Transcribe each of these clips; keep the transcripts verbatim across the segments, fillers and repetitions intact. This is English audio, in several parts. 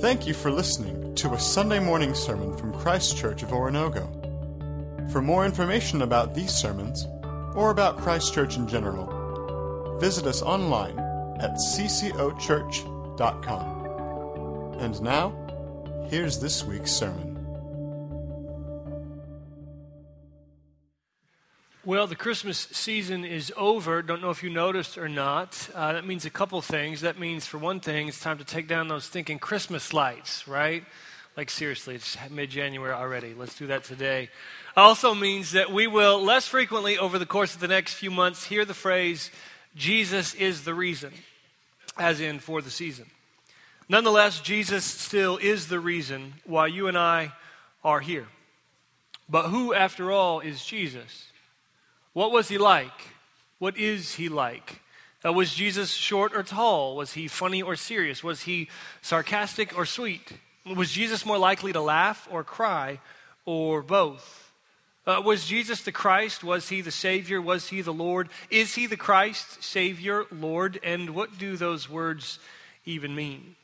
Thank you for listening to a Sunday morning sermon from Christ Church of Oronogo. For more information about these sermons, or about Christ Church in general, visit us online at c c o church dot com. And now, here's this week's sermon. Well, the Christmas season is over. Don't know if you noticed or not. Uh, that means a couple things. That means, for one thing, it's time to take down those stinking Christmas lights, right? Like, seriously, it's mid-January already. Let's do that today. Also means that we will less frequently over the course of the next few months hear the phrase, Jesus is the reason, as in for the season. Nonetheless, Jesus still is the reason why you and I are here. But who, after all, is Jesus? What was he like? What is he like? Uh, was Jesus short or tall? Was he funny or serious? Was he sarcastic or sweet? Was Jesus more likely to laugh or cry or both? Uh, was Jesus the Christ? Was he the Savior? Was he the Lord? Is he the Christ, Savior, Lord? And what do those words even mean?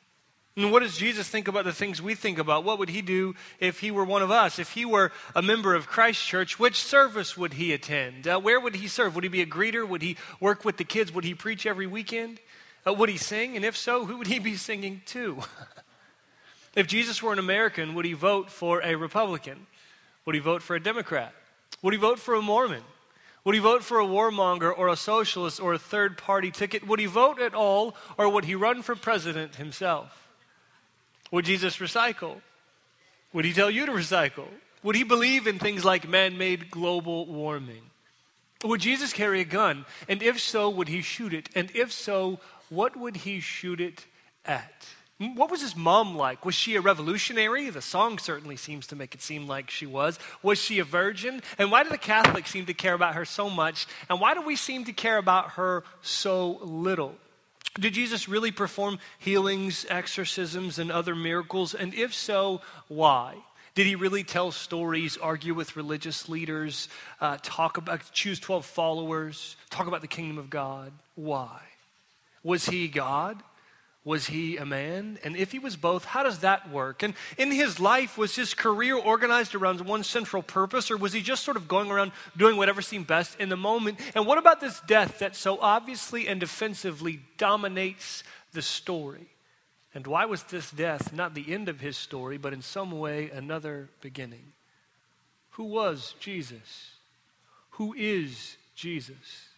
And what does Jesus think about the things we think about? What would he do if he were one of us? If he were a member of Christ Church, which service would he attend? Uh, where would he serve? Would he be a greeter? Would he work with the kids? Would he preach every weekend? Uh, would he sing? And if so, who would he be singing to? If Jesus were an American, would he vote for a Republican? Would he vote for a Democrat? Would he vote for a Mormon? Would he vote for a warmonger or a socialist or a third-party ticket? Would he vote at all, or would he run for president himself? Would Jesus recycle? Would he tell you to recycle? Would he believe in things like man-made global warming? Would Jesus carry a gun? And if so, would he shoot it? And if so, what would he shoot it at? What was his mom like? Was she a revolutionary? The song certainly seems to make it seem like she was. Was she a virgin? And why do the Catholics seem to care about her so much? And why do we seem to care about her so little? Did Jesus really perform healings, exorcisms, and other miracles? And if so, why? Did he really tell stories, argue with religious leaders, uh, talk about choose twelve followers, talk about the kingdom of God? Why? Was he God? Was he a man? And if he was both, how does that work? And in his life, was his career organized around one central purpose, or was he just sort of going around doing whatever seemed best in the moment? And what about this death that so obviously and defensively dominates the story? And why was this death not the end of his story, but in some way another beginning? Who was Jesus? Who is Jesus?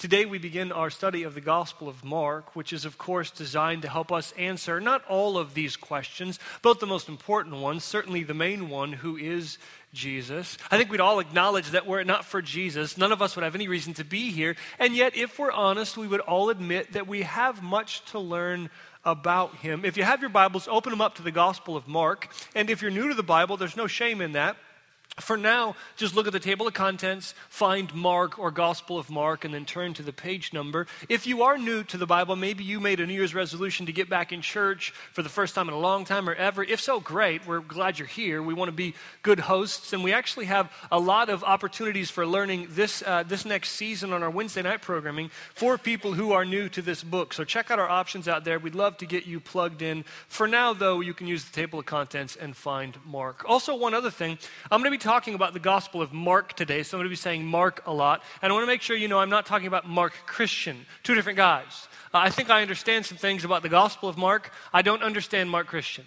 Today we begin our study of the Gospel of Mark, which is, of course, designed to help us answer not all of these questions, but the most important one, certainly the main one, who is Jesus. I think we'd all acknowledge that were it not for Jesus, none of us would have any reason to be here. And yet, if we're honest, we would all admit that we have much to learn about him. If you have your Bibles, open them up to the Gospel of Mark. And if you're new to the Bible, there's no shame in that. For now, just look at the table of contents, find Mark or Gospel of Mark, and then turn to the page number. If you are new to the Bible, maybe you made a New Year's resolution to get back in church for the first time in a long time or ever. If so, great. We're glad you're here. We want to be good hosts, and we actually have a lot of opportunities for learning this uh, this next season on our Wednesday night programming for people who are new to this book. So check out our options out there. We'd love to get you plugged in. For now, though, you can use the table of contents and find Mark. Also, one other thing, I'm going to be talking about the Gospel of Mark today, so I'm going to be saying Mark a lot, and I want to make sure you know I'm not talking about Mark Christian, two different guys. Uh, I think I understand some things about the Gospel of Mark. I don't understand Mark Christian.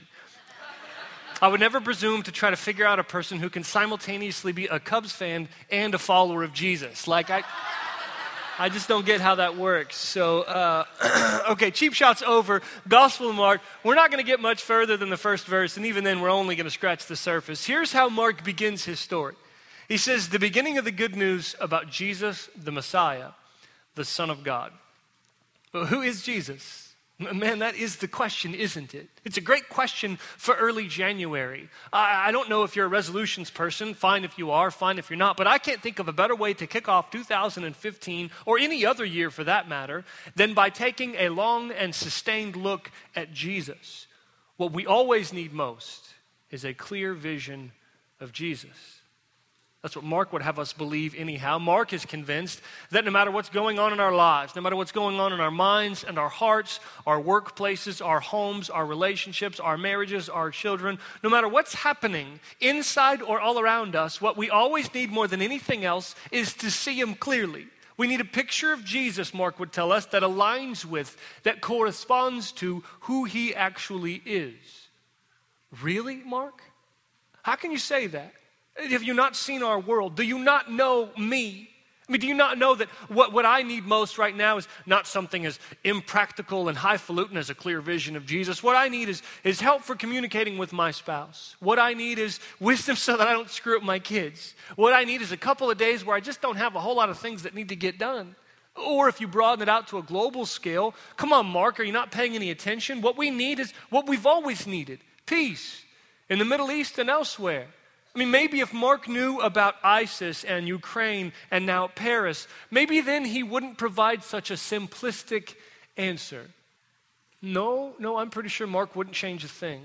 I would never presume to try to figure out a person who can simultaneously be a Cubs fan and a follower of Jesus. Like, I... I just don't get how that works. So, uh, okay, cheap shots over. Gospel of Mark. We're not going to get much further than the first verse, and even then we're only going to scratch the surface. Here's how Mark begins his story. He says, the beginning of the good news about Jesus, the Messiah, the Son of God. Well, who is Jesus? Man, that is the question, isn't it? It's a great question for early January. I, I don't know if you're a resolutions person. Fine if you are, fine if you're not. But I can't think of a better way to kick off two thousand fifteen, or any other year for that matter, than by taking a long and sustained look at Jesus. What we always need most is a clear vision of Jesus. That's what Mark would have us believe anyhow. Mark is convinced that no matter what's going on in our lives, no matter what's going on in our minds and our hearts, our workplaces, our homes, our relationships, our marriages, our children, no matter what's happening inside or all around us, what we always need more than anything else is to see him clearly. We need a picture of Jesus, Mark would tell us, that aligns with, that corresponds to who he actually is. Really, Mark? How can you say that? Have you not seen our world? Do you not know me? I mean, do you not know that what, what I need most right now is not something as impractical and highfalutin as a clear vision of Jesus? What I need is, is help for communicating with my spouse. What I need is wisdom so that I don't screw up my kids. What I need is a couple of days where I just don't have a whole lot of things that need to get done. Or if you broaden it out to a global scale, come on, Mark, are you not paying any attention? What we need is what we've always needed, peace in the Middle East and elsewhere. I mean, maybe if Mark knew about ISIS and Ukraine and now Paris, maybe then he wouldn't provide such a simplistic answer. No, no, I'm pretty sure Mark wouldn't change a thing.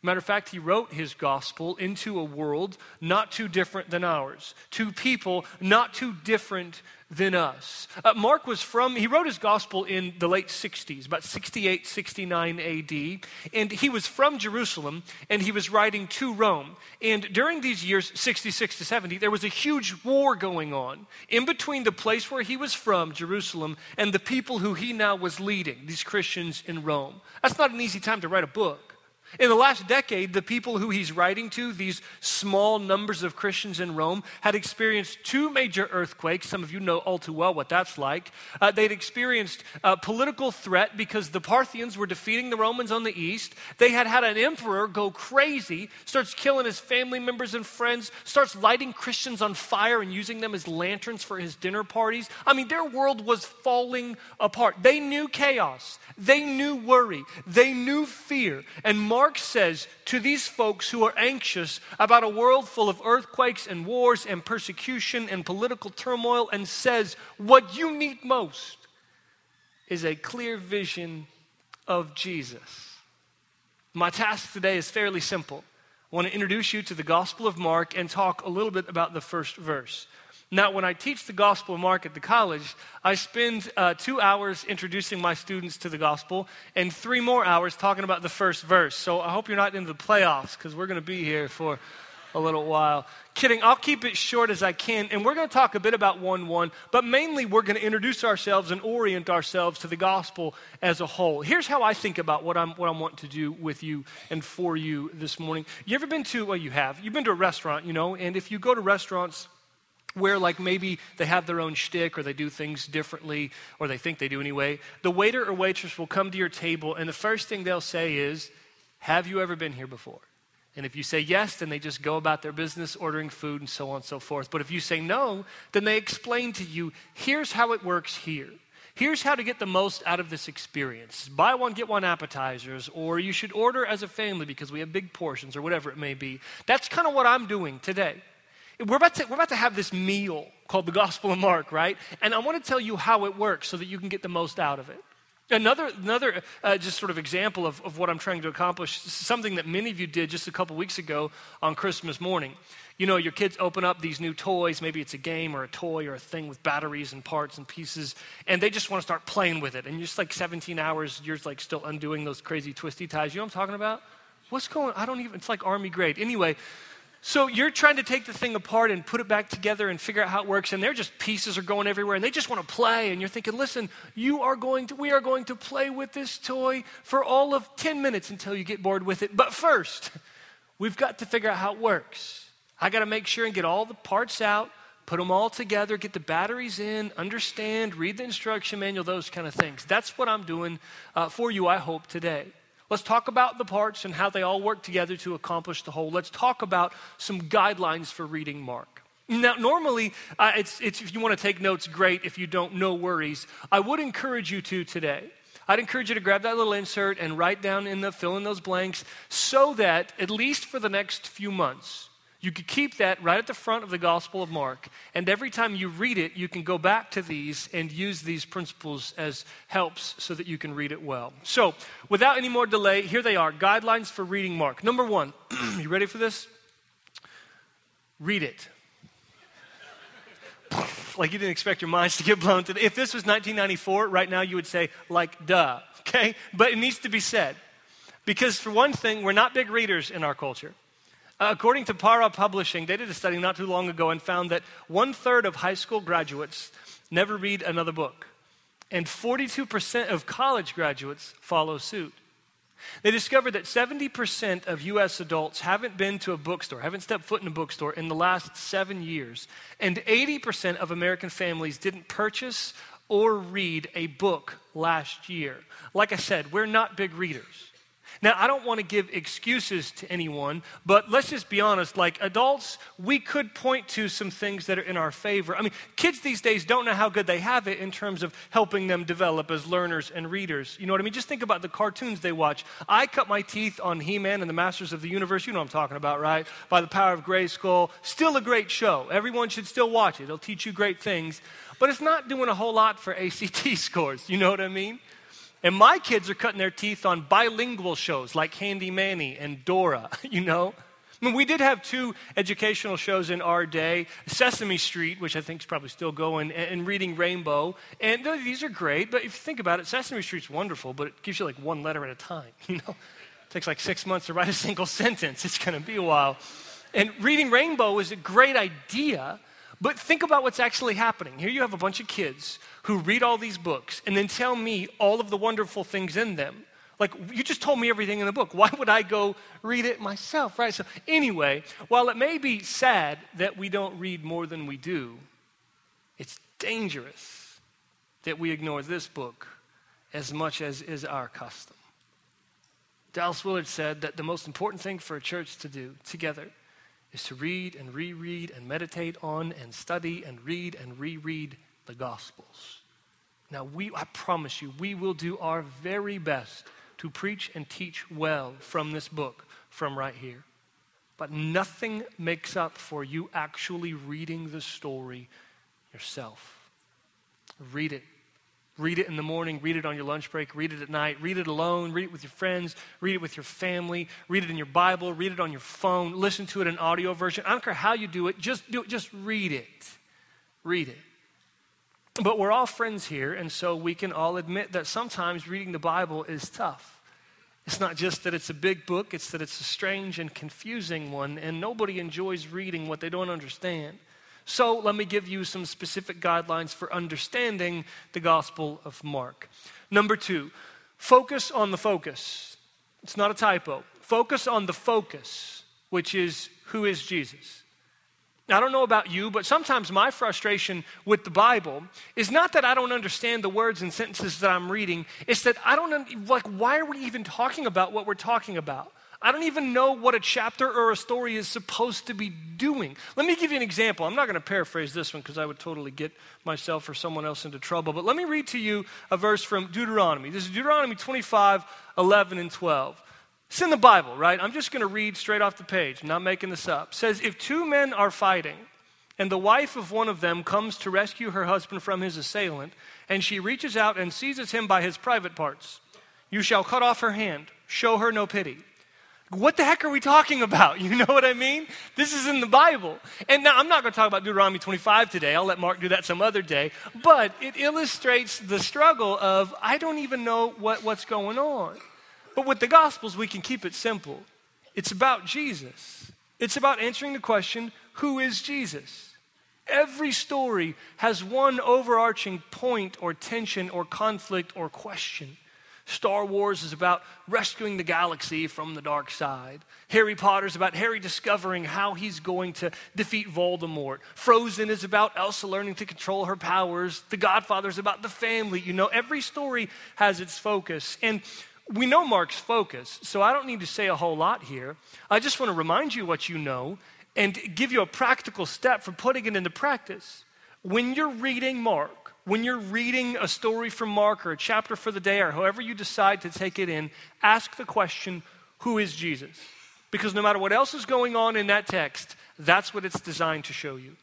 Matter of fact, he wrote his gospel into a world not too different than ours, to people not too different than us. Uh, Mark was from, he wrote his gospel in the late sixties, about sixty-eight, sixty-nine A D, and he was from Jerusalem, and he was writing to Rome. And during these years, sixty-six to seventy, there was a huge war going on in between the place where he was from, Jerusalem, and the people who he now was leading, these Christians in Rome. That's not an easy time to write a book. In the last decade, the people who he's writing to, these small numbers of Christians in Rome, had experienced two major earthquakes. Some of you know all too well what that's like. Uh, they'd experienced uh, political threat because the Parthians were defeating the Romans on the east. They had had an emperor go crazy, starts killing his family members and friends, starts lighting Christians on fire and using them as lanterns for his dinner parties. I mean, their world was falling apart. They knew chaos. They knew worry. They knew fear. And Mark Mark says to these folks who are anxious about a world full of earthquakes and wars and persecution and political turmoil, and says, what you need most is a clear vision of Jesus. My task today is fairly simple. I want to introduce you to the Gospel of Mark and talk a little bit about the first verse. Now, when I teach the Gospel of Mark at the college, I spend uh, two hours introducing my students to the gospel and three more hours talking about the first verse. So I hope you're not into the playoffs, because we're going to be here for a little while. Kidding, I'll keep it short as I can, and we're going to talk a bit about one one, but mainly we're going to introduce ourselves and orient ourselves to the gospel as a whole. Here's how I think about what I'm what I want to do with you and for you this morning. You ever been to, well, you have, you've been to a restaurant, you know, and if you go to restaurants where like maybe they have their own shtick or they do things differently, or they think they do anyway, the waiter or waitress will come to your table and the first thing they'll say is, have you ever been here before? And if you say yes, then they just go about their business ordering food and so on and so forth. But if you say no, then they explain to you, here's how it works here. Here's how to get the most out of this experience. Buy one, get one appetizers, or you should order as a family because we have big portions, or whatever it may be. That's kind of what I'm doing today. We're about to, we're about to have this meal called the Gospel of Mark, right? And I want to tell you how it works so that you can get the most out of it. Another another uh, just sort of example of, of what I'm trying to accomplish, something that many of you did just a couple weeks ago on Christmas morning. You know, your kids open up these new toys. Maybe it's a game or a toy or a thing with batteries and parts and pieces, and they just want to start playing with it. And you're just like seventeen hours, you're like still undoing those crazy twisty ties. You know what I'm talking about? What's going on? I don't even, it's like army grade. Anyway, so you're trying to take the thing apart and put it back together and figure out how it works, and they're just pieces are going everywhere, and they just want to play. And you're thinking, listen, you are going to, we are going to play with this toy for all of ten minutes until you get bored with it. But first, we've got to figure out how it works. I got to make sure and get all the parts out, put them all together, get the batteries in, understand, read the instruction manual, those kind of things. That's what I'm doing uh, for you, I hope, today. Let's talk about the parts and how they all work together to accomplish the whole. Let's talk about some guidelines for reading Mark. Now, normally, uh, it's, it's, if you want to take notes, great. If you don't, no worries. I would encourage you to today. I'd encourage you to grab that little insert and write down in the, fill in those blanks, so that at least for the next few months, you could keep that right at the front of the Gospel of Mark. And every time you read it, you can go back to these and use these principles as helps so that you can read it well. So without any more delay, here they are, guidelines for reading Mark. Number one, you ready for this? Read it. like you didn't expect your minds to get blown today. If this was nineteen ninety-four, right now you would say, like, duh, okay? But it needs to be said. Because for one thing, we're not big readers in our culture. Uh, according to Para Publishing, they did a study not too long ago and found that one-third of high school graduates never read another book. And forty-two percent of college graduates follow suit. They discovered that seventy percent of U S adults haven't been to a bookstore, haven't stepped foot in a bookstore in the last seven years. And eighty percent of American families didn't purchase or read a book last year. Like I said, we're not big readers. Now, I don't want to give excuses to anyone, but let's just be honest. Like adults, we could point to some things that are in our favor. I mean, kids these days don't know how good they have it in terms of helping them develop as learners and readers. You know what I mean? Just think about the cartoons they watch. I cut my teeth on He-Man and the Masters of the Universe. You know what I'm talking about, right? By the Power of Grayskull. Still a great show. Everyone should still watch it. It'll teach you great things. But it's not doing a whole lot for A C T scores. You know what I mean? And my kids are cutting their teeth on bilingual shows like Handy Manny and Dora, you know? I mean, we did have two educational shows in our day, Sesame Street, which I think is probably still going, and Reading Rainbow. And these are great, but if you think about it, Sesame Street's wonderful, but it gives you like one letter at a time, you know? It takes like six months to write a single sentence. It's going to be a while. And Reading Rainbow is a great idea, but think about what's actually happening. Here you have a bunch of kids who read all these books and then tell me all of the wonderful things in them. Like, you just told me everything in the book. Why would I go read it myself, right? So anyway, while it may be sad that we don't read more than we do, it's dangerous that we ignore this book as much as is our custom. Dallas Willard said that the most important thing for a church to do together is to read and reread and meditate on and study and read and reread the Gospels. Now, we, I promise you, we will do our very best to preach and teach well from this book, from right here. But nothing makes up for you actually reading the story yourself. Read it. Read it in the morning, read it on your lunch break, read it at night, read it alone, read it with your friends, read it with your family, read it in your Bible, read it on your phone, listen to it in audio version. I don't care how you do it, just do it, just read it. Read it. But we're all friends here, and so we can all admit that sometimes reading the Bible is tough. It's not just that it's a big book, it's that it's a strange and confusing one, and nobody enjoys reading what they don't understand. So let me give you some specific guidelines for understanding the Gospel of Mark. Number two, focus on the focus. It's not a typo. Focus on the focus, which is who is Jesus. Now, I don't know about you, but sometimes my frustration with the Bible is not that I don't understand the words and sentences that I'm reading. It's that I don't, like, why are we even talking about what we're talking about? I don't even know what a chapter or a story is supposed to be doing. Let me give you an example. I'm not going to paraphrase this one because I would totally get myself or someone else into trouble. But let me read to you a verse from Deuteronomy. This is Deuteronomy twenty-five, eleven, and twelve. It's in the Bible, right? I'm just going to read straight off the page. I'm not making this up. It says, if two men are fighting and the wife of one of them comes to rescue her husband from his assailant, and she reaches out and seizes him by his private parts, you shall cut off her hand, show her no pity. What the heck are we talking about? You know what I mean? This is in the Bible. And now I'm not going to talk about Deuteronomy twenty-five today. I'll let Mark do that some other day. But it illustrates the struggle of I don't even know what, what's going on. But with the Gospels, we can keep it simple. It's about Jesus. It's about answering the question, who is Jesus? Every story has one overarching point or tension or conflict or question. Star Wars is about rescuing the galaxy from the dark side. Harry Potter is about Harry discovering how he's going to defeat Voldemort. Frozen is about Elsa learning to control her powers. The Godfather is about the family. You know, every story has its focus. And we know Mark's focus, so I don't need to say a whole lot here. I just want to remind you what you know and give you a practical step for putting it into practice. When you're reading Mark, when you're reading a story from Mark or a chapter for the day or however you decide to take it in, ask the question, who is Jesus? Because no matter what else is going on in that text, that's what it's designed to show you.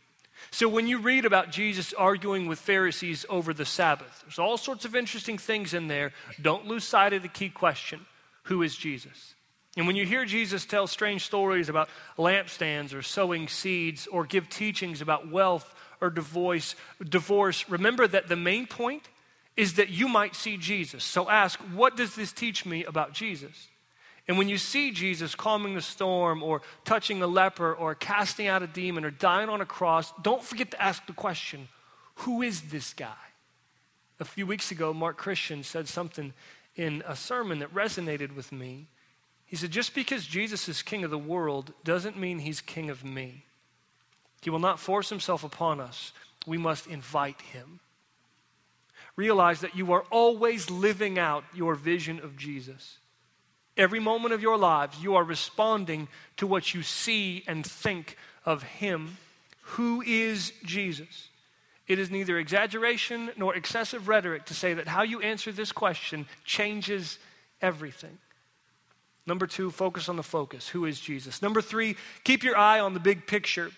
So when you read about Jesus arguing with Pharisees over the Sabbath, there's all sorts of interesting things in there. Don't lose sight of the key question, who is Jesus? And when you hear Jesus tell strange stories about lampstands or sowing seeds or give teachings about wealth or divorce, divorce, remember that the main point is that you might see Jesus. So ask, what does this teach me about Jesus? And when you see Jesus calming the storm or touching a leper or casting out a demon or dying on a cross, don't forget to ask the question, who is this guy? A few weeks ago, Mark Christian said something in a sermon that resonated with me. He said, just because Jesus is king of the world doesn't mean he's king of me. He will not force himself upon us. We must invite him. Realize that you are always living out your vision of Jesus. Every moment of your lives, you are responding to what you see and think of him. Who is Jesus? It is neither exaggeration nor excessive rhetoric to say that how you answer this question changes everything. Number two, focus on the focus. Who is Jesus? Number three, keep your eye on the big picture.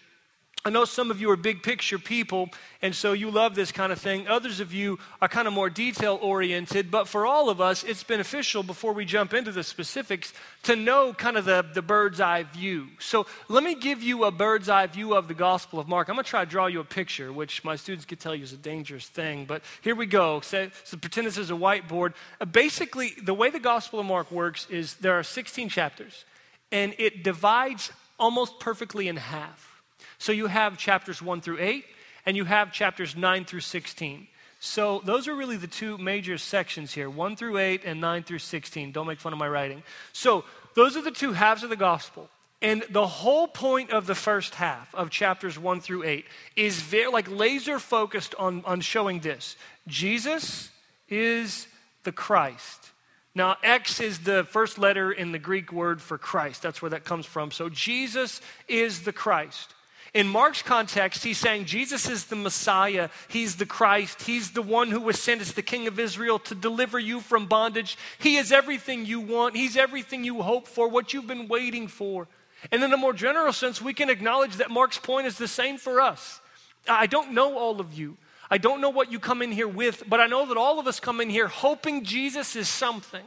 I know some of you are big picture people, and so you love this kind of thing. Others of you are kind of more detail oriented, but for all of us, it's beneficial before we jump into the specifics to know kind of the, the bird's eye view. So let me give you a bird's eye view of the Gospel of Mark. I'm going to try to draw you a picture, which my students could tell you is a dangerous thing, but here we go. So, so pretend this is a whiteboard. Uh, basically, the way the Gospel of Mark works is there are sixteen chapters, and it divides almost perfectly in half. So you have chapters one through eight, and you have chapters nine through sixteen. So those are really the two major sections here, one through eight and nine through sixteen. Don't make fun of my writing. So those are the two halves of the gospel. And the whole point of the first half of chapters one through eight is very like laser focused on, on showing this. Jesus is the Christ. Now, X is the first letter in the Greek word for Christ. That's where that comes from. So Jesus is the Christ. In Mark's context, he's saying Jesus is the Messiah, he's the Christ, he's the one who was sent as the King of Israel to deliver you from bondage. He is everything you want, he's everything you hope for, what you've been waiting for. And in a more general sense, we can acknowledge that Mark's point is the same for us. I don't know all of you. I don't know what you come in here with, but I know that all of us come in here hoping Jesus is something.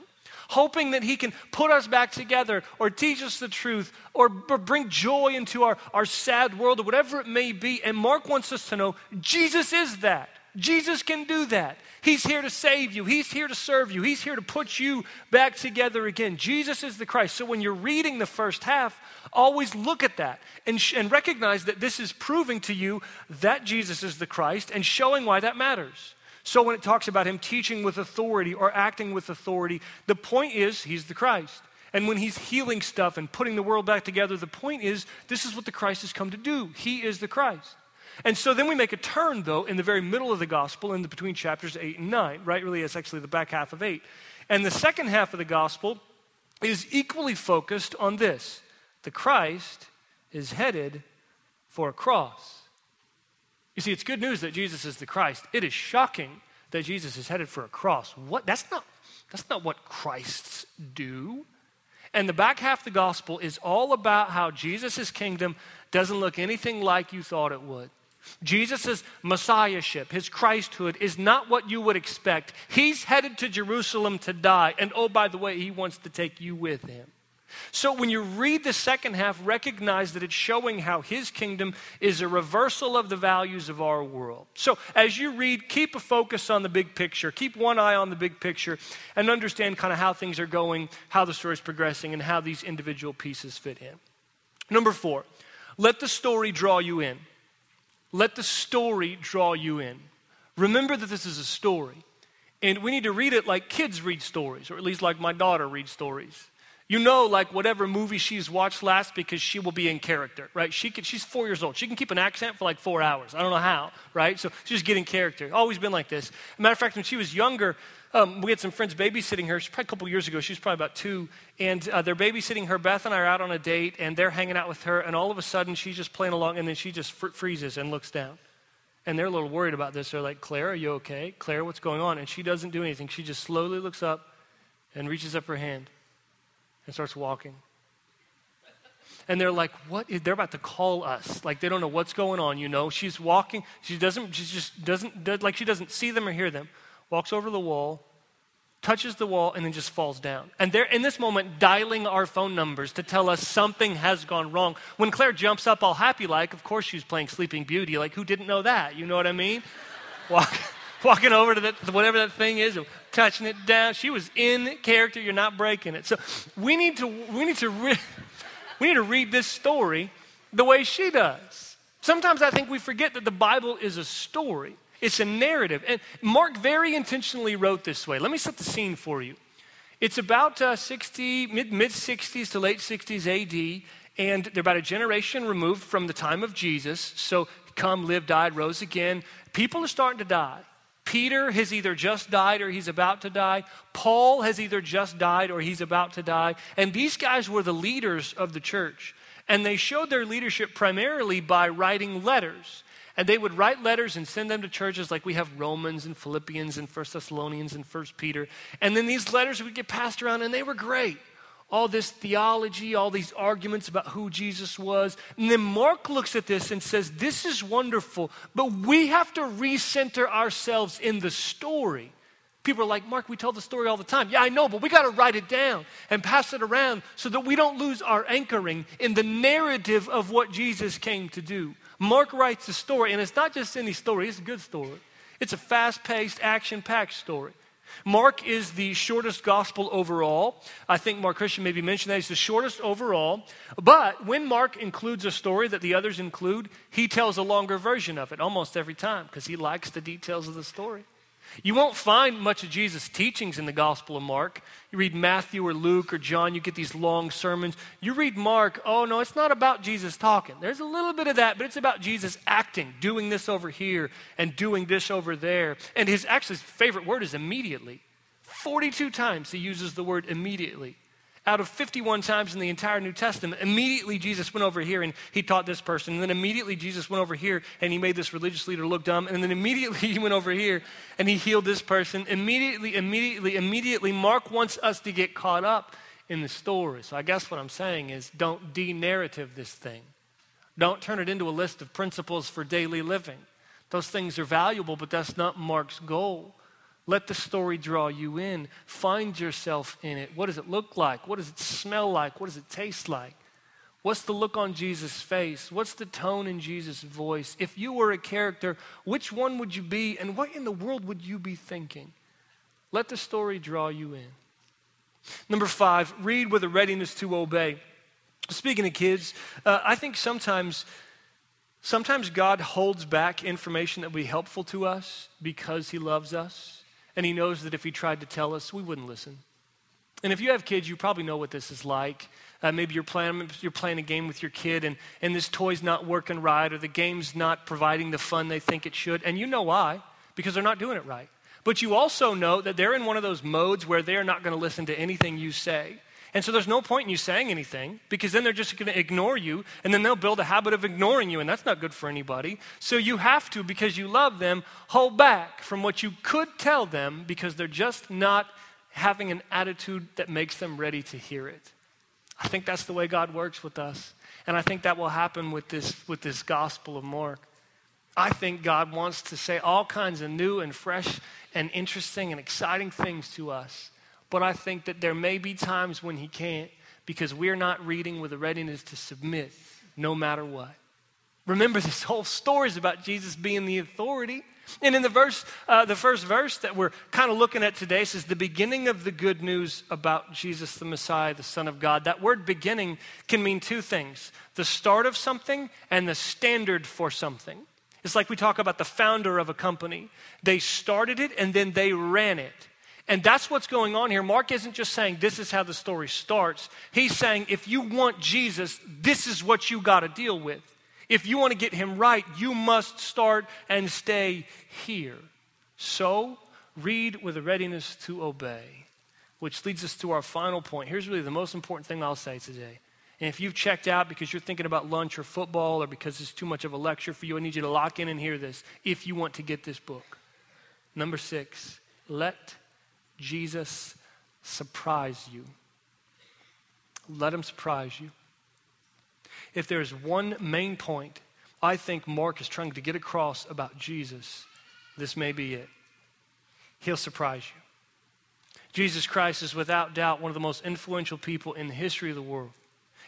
Hoping that he can put us back together or teach us the truth or, or bring joy into our, our sad world or whatever it may be. And Mark wants us to know Jesus is that. Jesus can do that. He's here to save you. He's here to serve you. He's here to put you back together again. Jesus is the Christ. So when you're reading the first half, always look at that and, sh- and recognize that this is proving to you that Jesus is the Christ and showing why that matters. So when it talks about him teaching with authority or acting with authority, the point is he's the Christ. And when he's healing stuff and putting the world back together, the point is this is what the Christ has come to do. He is the Christ. And so then we make a turn, though, in the very middle of the gospel in the between chapters eight and nine, right? Really, it's actually the back half of eight. And the second half of the gospel is equally focused on this. The Christ is headed for a cross. You see, it's good news that Jesus is the Christ. It is shocking that Jesus is headed for a cross. What? That's not, that's not what Christs do. And the back half of the gospel is all about how Jesus' kingdom doesn't look anything like you thought it would. Jesus' messiahship, his Christhood, is not what you would expect. He's headed to Jerusalem to die. And oh, by the way, he wants to take you with him. So when you read the second half, recognize that it's showing how his kingdom is a reversal of the values of our world. So as you read, keep a focus on the big picture. Keep one eye on the big picture and understand kind of how things are going, how the story's progressing, and how these individual pieces fit in. Number four, let the story draw you in. Let the story draw you in. Remember that this is a story, and we need to read it like kids read stories, or at least like my daughter reads stories. You know, like whatever movie she's watched last because she will be in character, right? She can, she's four years old. She can keep an accent for like four hours. I don't know how, right? So she's getting character. Always been like this. Matter of fact, when she was younger, um, we had some friends babysitting her. She's probably a couple years ago. She was probably about two. And uh, they're babysitting her. Beth and I are out on a date, and they're hanging out with her. And all of a sudden, she's just playing along, and then she just fr- freezes and looks down. And they're a little worried about this. They're like, Claire, are you okay? Claire, what's going on? And she doesn't do anything. She just slowly looks up and reaches up her hand. And starts walking. And they're like, what is, they're about to call us. Like, they don't know what's going on, you know. She's walking. She doesn't, she just doesn't, like she doesn't see them or hear them. Walks over the wall, touches the wall, and then just falls down. And they're, in this moment, dialing our phone numbers to tell us something has gone wrong. When Claire jumps up all happy-like, of course she was playing Sleeping Beauty. Like, who didn't know that? You know what I mean? Walk, walking over to that, whatever that thing is, touching it down. She was in character. You're not breaking it. So we need to, we need to, re- we need to read this story the way she does. Sometimes I think we forget that the Bible is a story. It's a narrative. And Mark very intentionally wrote this way. Let me set the scene for you. It's about uh, sixty, mid, mid-sixties to late sixties A D, and they're about a generation removed from the time of Jesus. So come, live, died, rose again. People are starting to die. Peter has either just died or he's about to die. Paul has either just died or he's about to die. And these guys were the leaders of the church. And they showed their leadership primarily by writing letters. And they would write letters and send them to churches like we have Romans and Philippians and First Thessalonians and First Peter. And then these letters would get passed around, and they were great. All this theology, all these arguments about who Jesus was. And then Mark looks at this and says, this is wonderful, but we have to recenter ourselves in the story. People are like, Mark, we tell the story all the time. Yeah, I know, but we got to write it down and pass it around so that we don't lose our anchoring in the narrative of what Jesus came to do. Mark writes a story, and it's not just any story, it's a good story. It's a fast-paced, action-packed story. Mark is the shortest gospel overall. I think Mark Christian maybe mentioned that. He's the shortest overall. But when Mark includes a story that the others include, he tells a longer version of it almost every time because he likes the details of the story. You won't find much of Jesus' teachings in the Gospel of Mark. You read Matthew or Luke or John, you get these long sermons. You read Mark, oh no, it's not about Jesus talking. There's a little bit of that, but it's about Jesus acting, doing this over here and doing this over there. And his actually his favorite word is immediately. forty-two times he uses the word immediately. Out of fifty-one times in the entire New Testament, immediately Jesus went over here and he taught this person. And then immediately Jesus went over here and he made this religious leader look dumb. And then immediately he went over here and he healed this person. Immediately, immediately, immediately, Mark wants us to get caught up in the story. So I guess what I'm saying is don't de-narrative this thing. Don't turn it into a list of principles for daily living. Those things are valuable, but that's not Mark's goal. Let the story draw you in. Find yourself in it. What does it look like? What does it smell like? What does it taste like? What's the look on Jesus' face? What's the tone in Jesus' voice? If you were a character, which one would you be, and what in the world would you be thinking? Let the story draw you in. Number five, read with a readiness to obey. Speaking of kids, uh, I think sometimes... Sometimes God holds back information that would be helpful to us because he loves us. And he knows that if he tried to tell us, we wouldn't listen. And if you have kids, you probably know what this is like. Uh, maybe you're playing you're playing a game with your kid, and, and this toy's not working right, or the game's not providing the fun they think it should. And you know why, because they're not doing it right. But you also know that they're in one of those modes where they're not going to listen to anything you say. And so there's no point in you saying anything, because then they're just going to ignore you, and then they'll build a habit of ignoring you, and that's not good for anybody. So you have to, because you love them, hold back from what you could tell them, because they're just not having an attitude that makes them ready to hear it. I think that's the way God works with us, and I think that will happen with this, with this Gospel of Mark. I think God wants to say all kinds of new and fresh and interesting and exciting things to us. But I think that there may be times when he can't because we're not reading with a readiness to submit no matter what. Remember, this whole story is about Jesus being the authority. And in the verse, uh, the first verse that we're kind of looking at today says the beginning of the good news about Jesus, the Messiah, the Son of God. That word beginning can mean two things, the start of something and the standard for something. It's like we talk about the founder of a company. They started it and then they ran it. And that's what's going on here. Mark isn't just saying this is how the story starts. He's saying if you want Jesus, this is what you got to deal with. If you want to get him right, you must start and stay here. So read with a readiness to obey, which leads us to our final point. Here's really the most important thing I'll say today. And if you've checked out because you're thinking about lunch or football or because it's too much of a lecture for you, I need you to lock in and hear this if you want to get this book. Number six, let Jesus surprise you. Let him surprise you. If there is one main point I think Mark is trying to get across about Jesus, this may be it. He'll surprise you. Jesus Christ is without doubt one of the most influential people in the history of the world.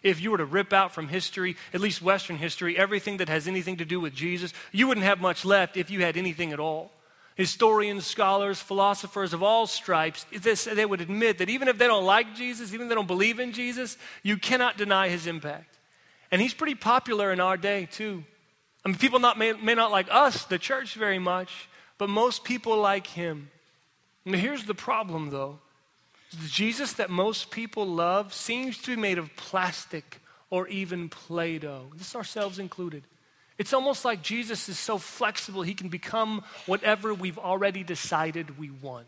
If you were to rip out from history, at least Western history, everything that has anything to do with Jesus, you wouldn't have much left if you had anything at all. Historians, scholars, philosophers of all stripes, they would admit that even if they don't like Jesus, even if they don't believe in Jesus, you cannot deny his impact. And he's pretty popular in our day too. I mean, people not, may, may not like us, the church, very much, but most people like him. And here's the problem though. The Jesus that most people love seems to be made of plastic or even Play-Doh. This is ourselves included. It's almost like Jesus is so flexible he can become whatever we've already decided we want.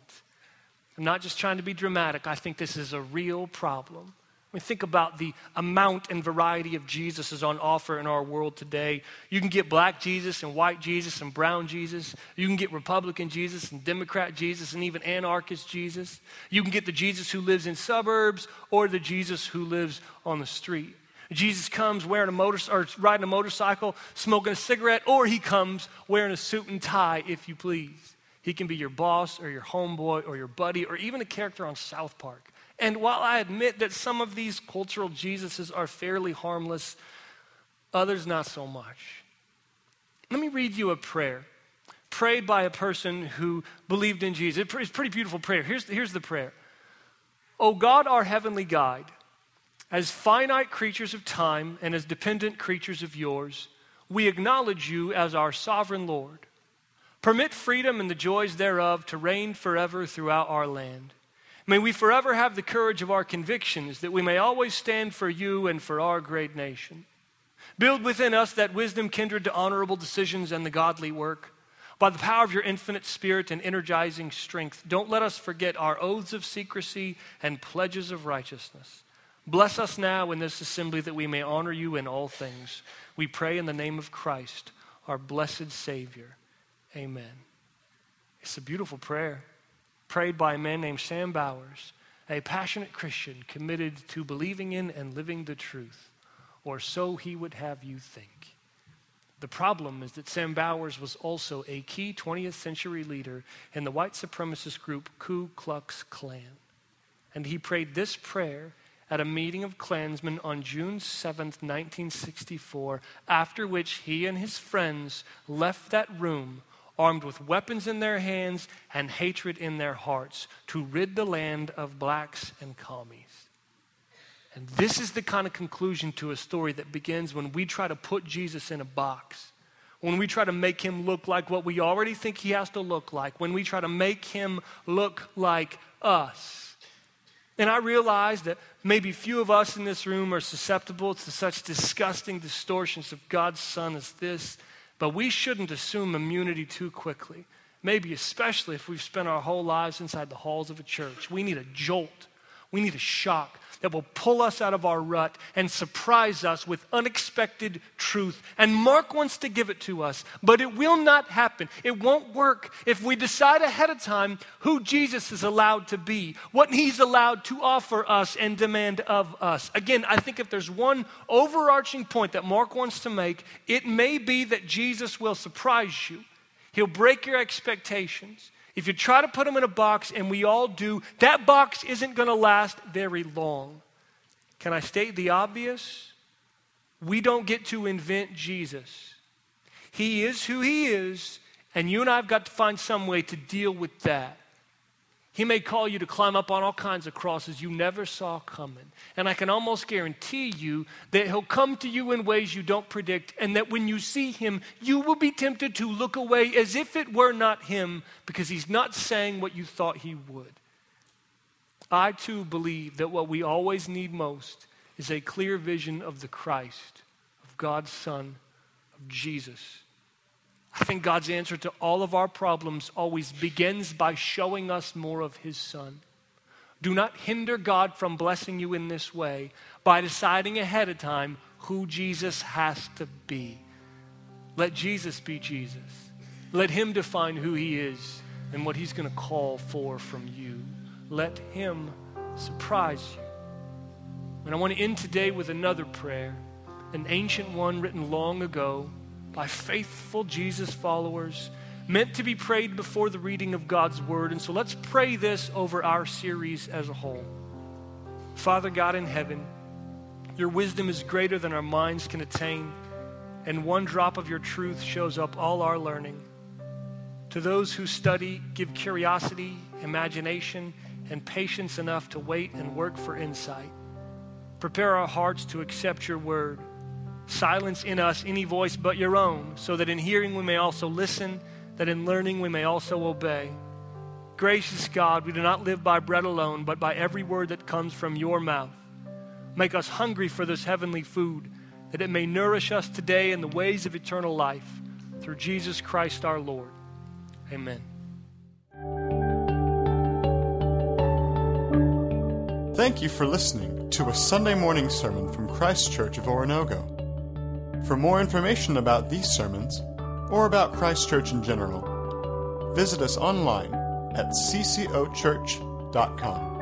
I'm not just trying to be dramatic. I think this is a real problem. I mean, think about the amount and variety of Jesus is on offer in our world today. You can get black Jesus and white Jesus and brown Jesus. You can get Republican Jesus and Democrat Jesus and even anarchist Jesus. You can get the Jesus who lives in suburbs or the Jesus who lives on the street. Jesus comes wearing a motor, or riding a motorcycle, smoking a cigarette, or he comes wearing a suit and tie, if you please. He can be your boss or your homeboy or your buddy or even a character on South Park. And while I admit that some of these cultural Jesuses are fairly harmless, others not so much. Let me read you a prayer prayed by a person who believed in Jesus. It's a pretty beautiful prayer. Here's the, here's the prayer. O God, our heavenly guide, as finite creatures of time and as dependent creatures of yours, we acknowledge you as our sovereign Lord. Permit freedom and the joys thereof to reign forever throughout our land. May we forever have the courage of our convictions that we may always stand for you and for our great nation. Build within us that wisdom kindred to honorable decisions and the godly work. By the power of your infinite spirit and energizing strength, don't let us forget our oaths of secrecy and pledges of righteousness. Bless us now in this assembly that we may honor you in all things. We pray in the name of Christ, our blessed Savior. Amen. It's a beautiful prayer. Prayed by a man named Sam Bowers, a passionate Christian committed to believing in and living the truth, or so he would have you think. The problem is that Sam Bowers was also a key twentieth century leader in the white supremacist group Ku Klux Klan. And he prayed this prayer at a meeting of Klansmen on June seventh, nineteen sixty-four, after which he and his friends left that room armed with weapons in their hands and hatred in their hearts, to rid the land of blacks and commies. And this is the kind of conclusion to a story that begins when we try to put Jesus in a box, when we try to make him look like what we already think he has to look like, when we try to make him look like us. And I realize that maybe few of us in this room are susceptible to such disgusting distortions of God's Son as this, but we shouldn't assume immunity too quickly, maybe especially if we've spent our whole lives inside the halls of a church. We need a jolt. We need a shock that will pull us out of our rut and surprise us with unexpected truth. And Mark wants to give it to us, but it will not happen. It won't work if we decide ahead of time who Jesus is allowed to be, what he's allowed to offer us and demand of us. Again, I think if there's one overarching point that Mark wants to make, it may be that Jesus will surprise you. He'll break your expectations. If you try to put him in a box, and we all do, that box isn't going to last very long. Can I state the obvious? We don't get to invent Jesus. He is who he is, and you and I have got to find some way to deal with that. He may call you to climb up on all kinds of crosses you never saw coming. And I can almost guarantee you that he'll come to you in ways you don't predict, and that when you see him, you will be tempted to look away as if it were not him, because he's not saying what you thought he would. I too believe that what we always need most is a clear vision of the Christ, of God's Son, of Jesus. I think God's answer to all of our problems always begins by showing us more of his Son. Do not hinder God from blessing you in this way by deciding ahead of time who Jesus has to be. Let Jesus be Jesus. Let him define who he is and what he's going to call for from you. Let him surprise you. And I want to end today with another prayer, an ancient one written long ago by faithful Jesus followers meant to be prayed before the reading of God's word. And so let's pray this over our series as a whole. Father God in heaven, your wisdom is greater than our minds can attain, and one drop of your truth shows up all our learning. To those who study, give curiosity, imagination, and patience enough to wait and work for insight. Prepare our hearts to accept your word. Silence in us any voice but your own, so that in hearing we may also listen, that in learning we may also obey. Gracious God, we do not live by bread alone, but by every word that comes from your mouth. Make us hungry for this heavenly food, that it may nourish us today in the ways of eternal life. Through Jesus Christ our Lord. Amen. Thank you for listening to a Sunday morning sermon from Christ Church of Oronogo. For more information about these sermons, or about Christ Church in general, visit us online at c c o church dot com.